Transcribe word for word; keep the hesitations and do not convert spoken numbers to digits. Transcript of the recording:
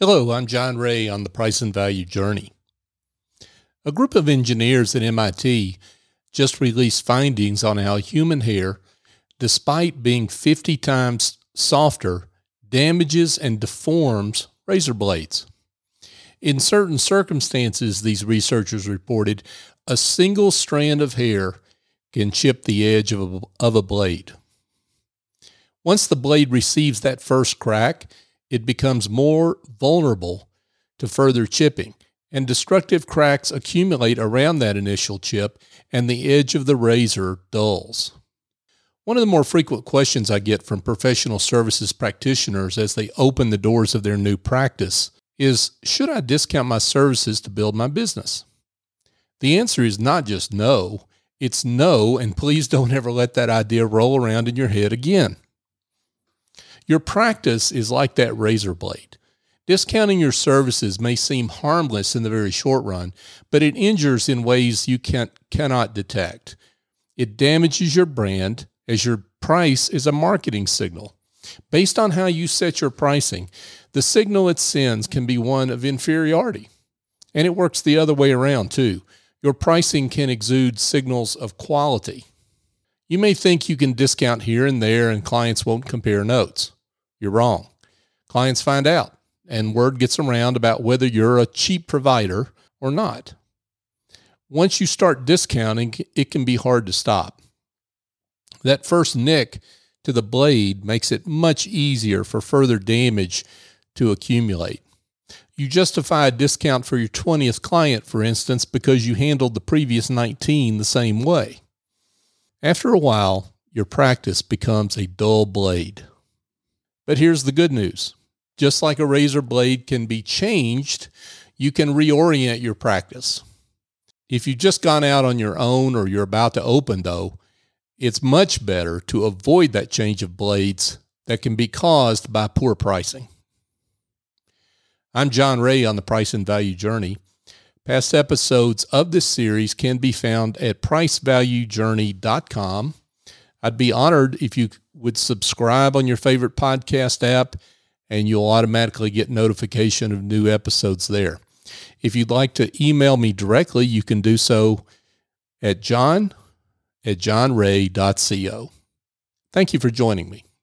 Hello, I'm John Ray on the Price and Value Journey. A group of engineers at M I T just released findings on how human hair, despite being fifty times softer, damages and deforms razor blades. In certain circumstances, these researchers reported, a single strand of hair can chip the edge of a, of a blade. Once the blade receives that first crack, it becomes more vulnerable to further chipping, and destructive cracks accumulate around that initial chip, and the edge of the razor dulls. One of the more frequent questions I get from professional services practitioners as they open the doors of their new practice is, should I discount my services to build my business? The answer is not just no, it's no, and please don't ever let that idea roll around in your head again. Your practice is like that razor blade. Discounting your services may seem harmless in the very short run, but it injures in ways you can't, cannot detect. It damages your brand, as your price is a marketing signal. Based on how you set your pricing, the signal it sends can be one of inferiority. And it works the other way around, too. Your pricing can exude signals of quality. You may think you can discount here and there and clients won't compare notes. You're wrong. Clients find out, and word gets around about whether you're a cheap provider or not. Once you start discounting, it can be hard to stop. That first nick to the blade makes it much easier for further damage to accumulate. You justify a discount for your twentieth client, for instance, because you handled the previous nineteen the same way. After a while, your practice becomes a dull blade. But here's the good news. Just like a razor blade can be changed, you can reorient your practice. If you've just gone out on your own or you're about to open, though, it's much better to avoid that change of blades that can be caused by poor pricing. I'm John Ray on the Price and Value Journey. Past episodes of this series can be found at Price Value Journey dot com. I'd be honored if you would subscribe on your favorite podcast app, and you'll automatically get notification of new episodes there. If you'd like to email me directly, you can do so at john at John Ray dot co. Thank you for joining me.